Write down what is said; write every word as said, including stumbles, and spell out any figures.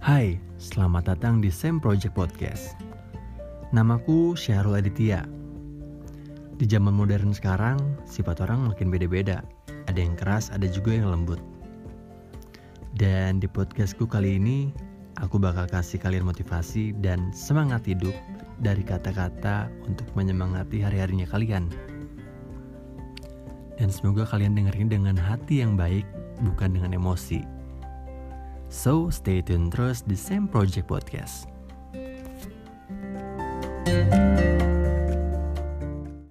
Hai, selamat datang di Same Project Podcast. Namaku Syahrul Aditya. Di zaman modern sekarang, sifat orang makin beda-beda. Ada yang keras, ada juga yang lembut. Dan di podcastku kali ini, aku bakal kasih kalian motivasi dan semangat hidup dari kata-kata untuk menyemangati hari-harinya kalian. Dan semoga kalian dengerin dengan hati yang baik, bukan dengan emosi. So, stay tuned terus di Same Project Podcast.